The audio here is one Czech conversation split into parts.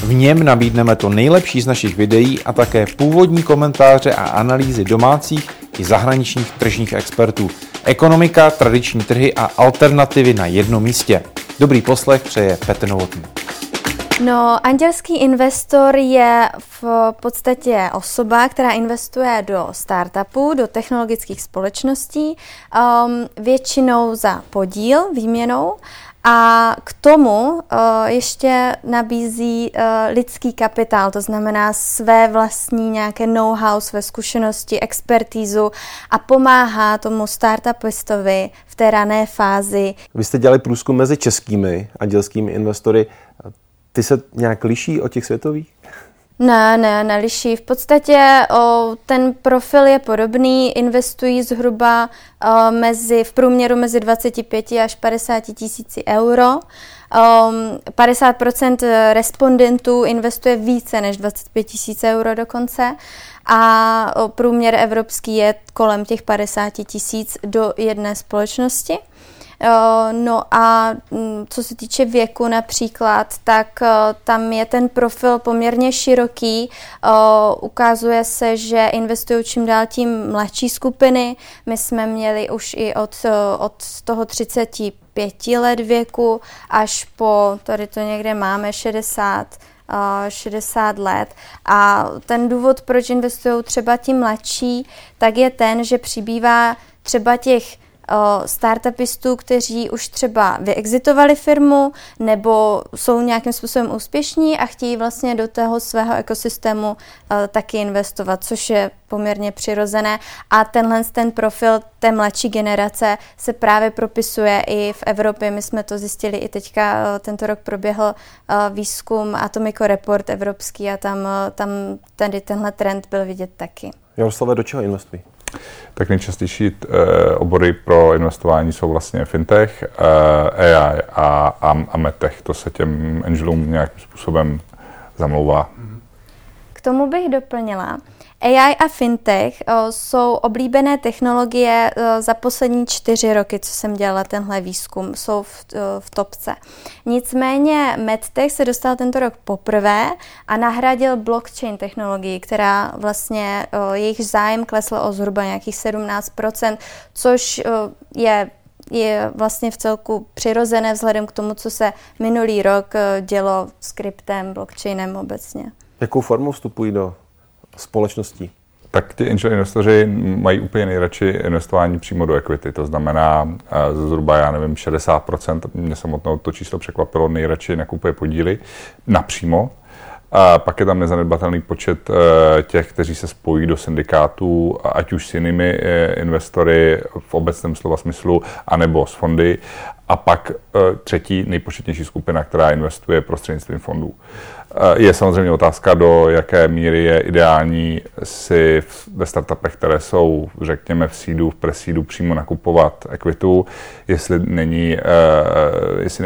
V něm nabídneme to nejlepší z našich videí a také původní komentáře a analýzy domácích i zahraničních tržních expertů. Ekonomika, tradiční trhy a alternativy na jednom místě. Dobrý poslech přeje Petr Novotný. No, andělský investor je v podstatě osoba, která investuje do startupů, do technologických společností, většinou za podíl, výměnou. A k tomu ještě nabízí lidský kapitál, to znamená své vlastní nějaké know-how, své zkušenosti, expertízu a pomáhá tomu startupistovi v té rané fázi. Vy jste dělali průzkum mezi českými andělskými investory. Ty se nějak liší od těch světových? Ne, neliší. V podstatě ten profil je podobný, investují zhruba v průměru mezi 25 až 50 tisíci euro. 50% respondentů investuje více než 25 tisíc euro dokonce a průměr evropský je kolem těch 50 tisíc do jedné společnosti. No a co se týče věku například, tak tam je ten profil poměrně široký. Ukazuje se, že investují čím dál tím mladší skupiny. My jsme měli už i od toho 35 let věku až po, tady to někde máme, 60 let. A ten důvod, proč investují třeba ti mladší, tak je ten, že přibývá třeba těch startupistů, kteří už třeba vyexitovali firmu nebo jsou nějakým způsobem úspěšní a chtějí vlastně do toho svého ekosystému taky investovat, což je poměrně přirozené. A tenhle ten profil té mladší generace se právě propisuje i v Evropě. My jsme to zjistili i teďka, tento rok proběhl výzkum Atomico Report evropský a tam tady tenhle trend byl vidět taky. Jaroslave, do čeho investují? Tak nejčastější obory pro investování jsou vlastně fintech, AI a medtech. To se těm angelům nějakým způsobem zamlouvá. K tomu bych doplnila. AI a fintech jsou oblíbené technologie za poslední 4 roky, co jsem dělala tenhle výzkum, jsou v topce. Nicméně medtech se dostal tento rok poprvé a nahradil blockchain technologii, která vlastně jejich zájem klesl o zhruba nějakých 17%, což je vlastně v celku přirozené vzhledem k tomu, co se minulý rok dělo s kryptem, blockchainem obecně. Jakou formou vstupují do společností? Tak ti angel investoři mají úplně nejradši investování přímo do equity, to znamená zhruba, 60%, mě samotnou to číslo překvapilo, nejradši nakupuje podíly napřímo. A pak je tam nezanedbatelný počet těch, kteří se spojí do syndikátů, ať už s jinými investory v obecném slova smyslu, anebo s fondy. A pak třetí nejpočetnější skupina, která investuje prostřednictvím fondů. Je samozřejmě otázka, do jaké míry je ideální si ve startupech, které jsou, řekněme, v seedu, v pre-seedu přímo nakupovat equitu, jestli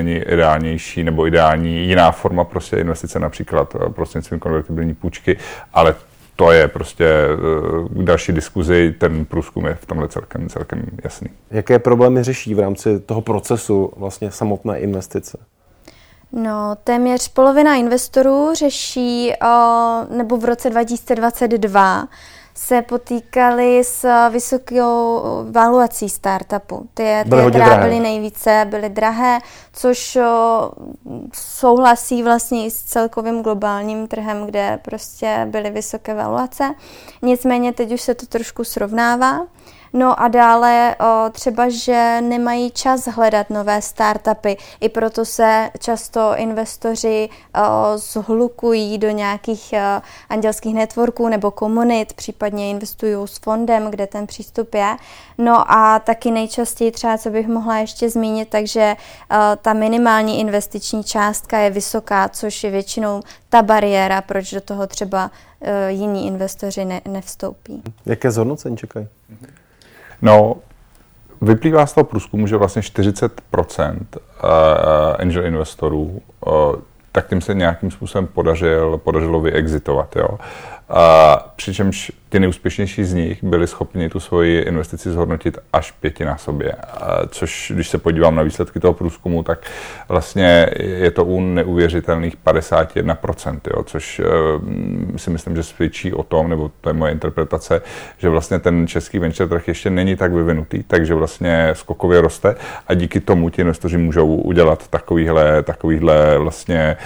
není ideálnější nebo ideální jiná forma prostě investice, například prostřednictvím konvertibilní půjčky, ale to je prostě k další diskuzi, ten průzkum je v tomhle celkem jasný. Jaké problémy řeší v rámci toho procesu vlastně samotné investice? No, téměř polovina investorů řeší, nebo v roce 2022 se potýkali s vysokou valuací startupu. Byly nejvíce, byly drahé, což souhlasí vlastně i s celkovým globálním trhem, kde prostě byly vysoké valuace. Nicméně teď už se to trošku srovnává. No a dále třeba, že nemají čas hledat nové startupy, i proto se často investoři zhlukují do nějakých andělských networků nebo komunit, případně investují s fondem, kde ten přístup je. No a taky nejčastěji třeba, co bych mohla ještě zmínit, takže ta minimální investiční částka je vysoká, což je většinou ta bariéra, proč do toho třeba jiní investoři nevstoupí. Jaké zhodnocení čekají? No, vyplývá z toho průzkumu, že vlastně 40% angel investorů, tak tím se nějakým způsobem podařilo vyexitovat. Jo? Přičemž ty nejúspěšnější z nich byli schopni tu svoji investici zhodnotit až 5x, což když se podívám na výsledky toho průzkumu, tak vlastně je to u neuvěřitelných 51%, jo, což si myslím, že svědčí o tom, nebo to je moje interpretace, že vlastně ten český venture trh ještě není tak vyvinutý, takže vlastně skokově roste a díky tomu ti investoři můžou udělat takovýhle vlastně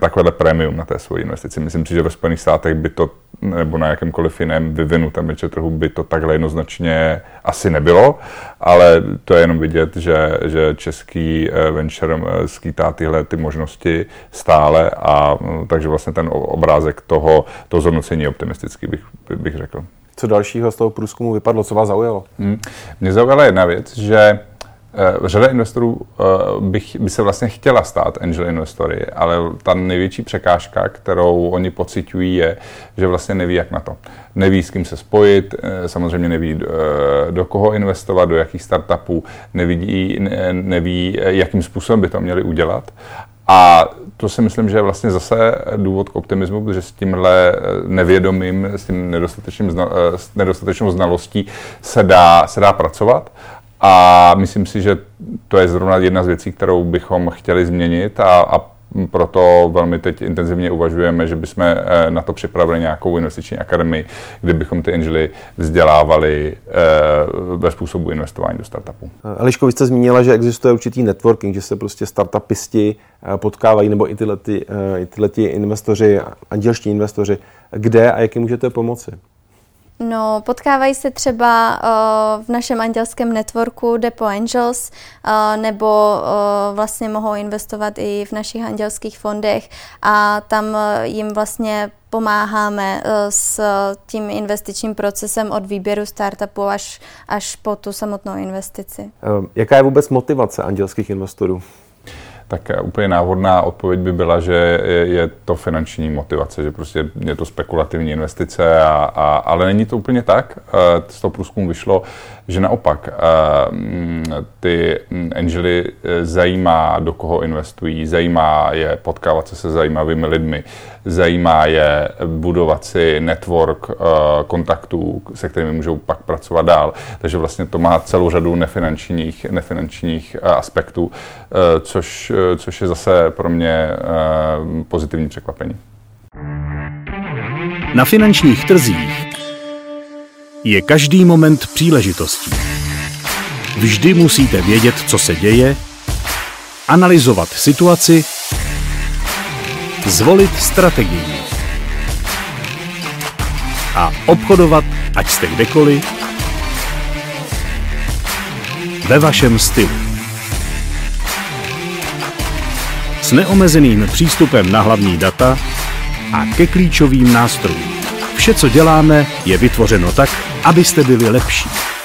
takovéhle prémium na té svoji investici. Myslím si, že ve Spojených státech by to, nebo na jakémkoliv jiném vyvinutém venture trhu by to takhle jednoznačně asi nebylo, ale to je jenom vidět, že český venture skýtá tyhle ty možnosti stále, a takže vlastně ten obrázek toho zhodnocení optimistický bych řekl. Co dalšího z toho průzkumu vypadlo, co vás zaujalo? Mě zaujala jedna věc, že řada investorů by se vlastně chtěla stát angel investory, ale ta největší překážka, kterou oni pociťují, je, že vlastně neví, jak na to. Neví, s kým se spojit, samozřejmě neví, do koho investovat, do jakých startupů, neví, jakým způsobem by to měli udělat. A to si myslím, že je vlastně zase důvod k optimismu, protože s tímhle nevědomím, s tím nedostatečnou znalostí se dá pracovat. A myslím si, že to je zrovna jedna z věcí, kterou bychom chtěli změnit, a proto velmi teď intenzivně uvažujeme, že bychom na to připravili nějakou investiční akademii, kde bychom ty angely vzdělávali ve způsobu investování do startupů. Eliško, vy jste zmínila, že existuje určitý networking, že se prostě startupisti potkávají, nebo i tyhle investoři, andělští investoři. Kde a jak jim můžete pomoci? No, potkávají se třeba v našem andělském networku Depot Angels, nebo vlastně mohou investovat i v našich andělských fondech a tam jim vlastně pomáháme s tím investičním procesem od výběru startupu až po tu samotnou investici. Jaká je vůbec motivace andělských investorů? Tak úplně náhodná odpověď by byla, že je to finanční motivace, že prostě je to spekulativní investice, ale není to úplně tak. Z toho průzkumu vyšlo, že naopak ty angely zajímá, do koho investují, zajímá je potkávat se zajímavými lidmi, zajímá je budovat si network kontaktů, se kterými můžou pak pracovat dál. Takže vlastně to má celou řadu nefinančních aspektů, což je zase pro mě pozitivní překvapení. Na finančních trzích je každý moment příležitostí. Vždy musíte vědět, co se děje, analyzovat situaci, zvolit strategii a obchodovat, ať jste kdekoliv, ve vašem stylu. S neomezeným přístupem na hlavní data a ke klíčovým nástrojům. Vše, co děláme, je vytvořeno tak, abyste byli lepší.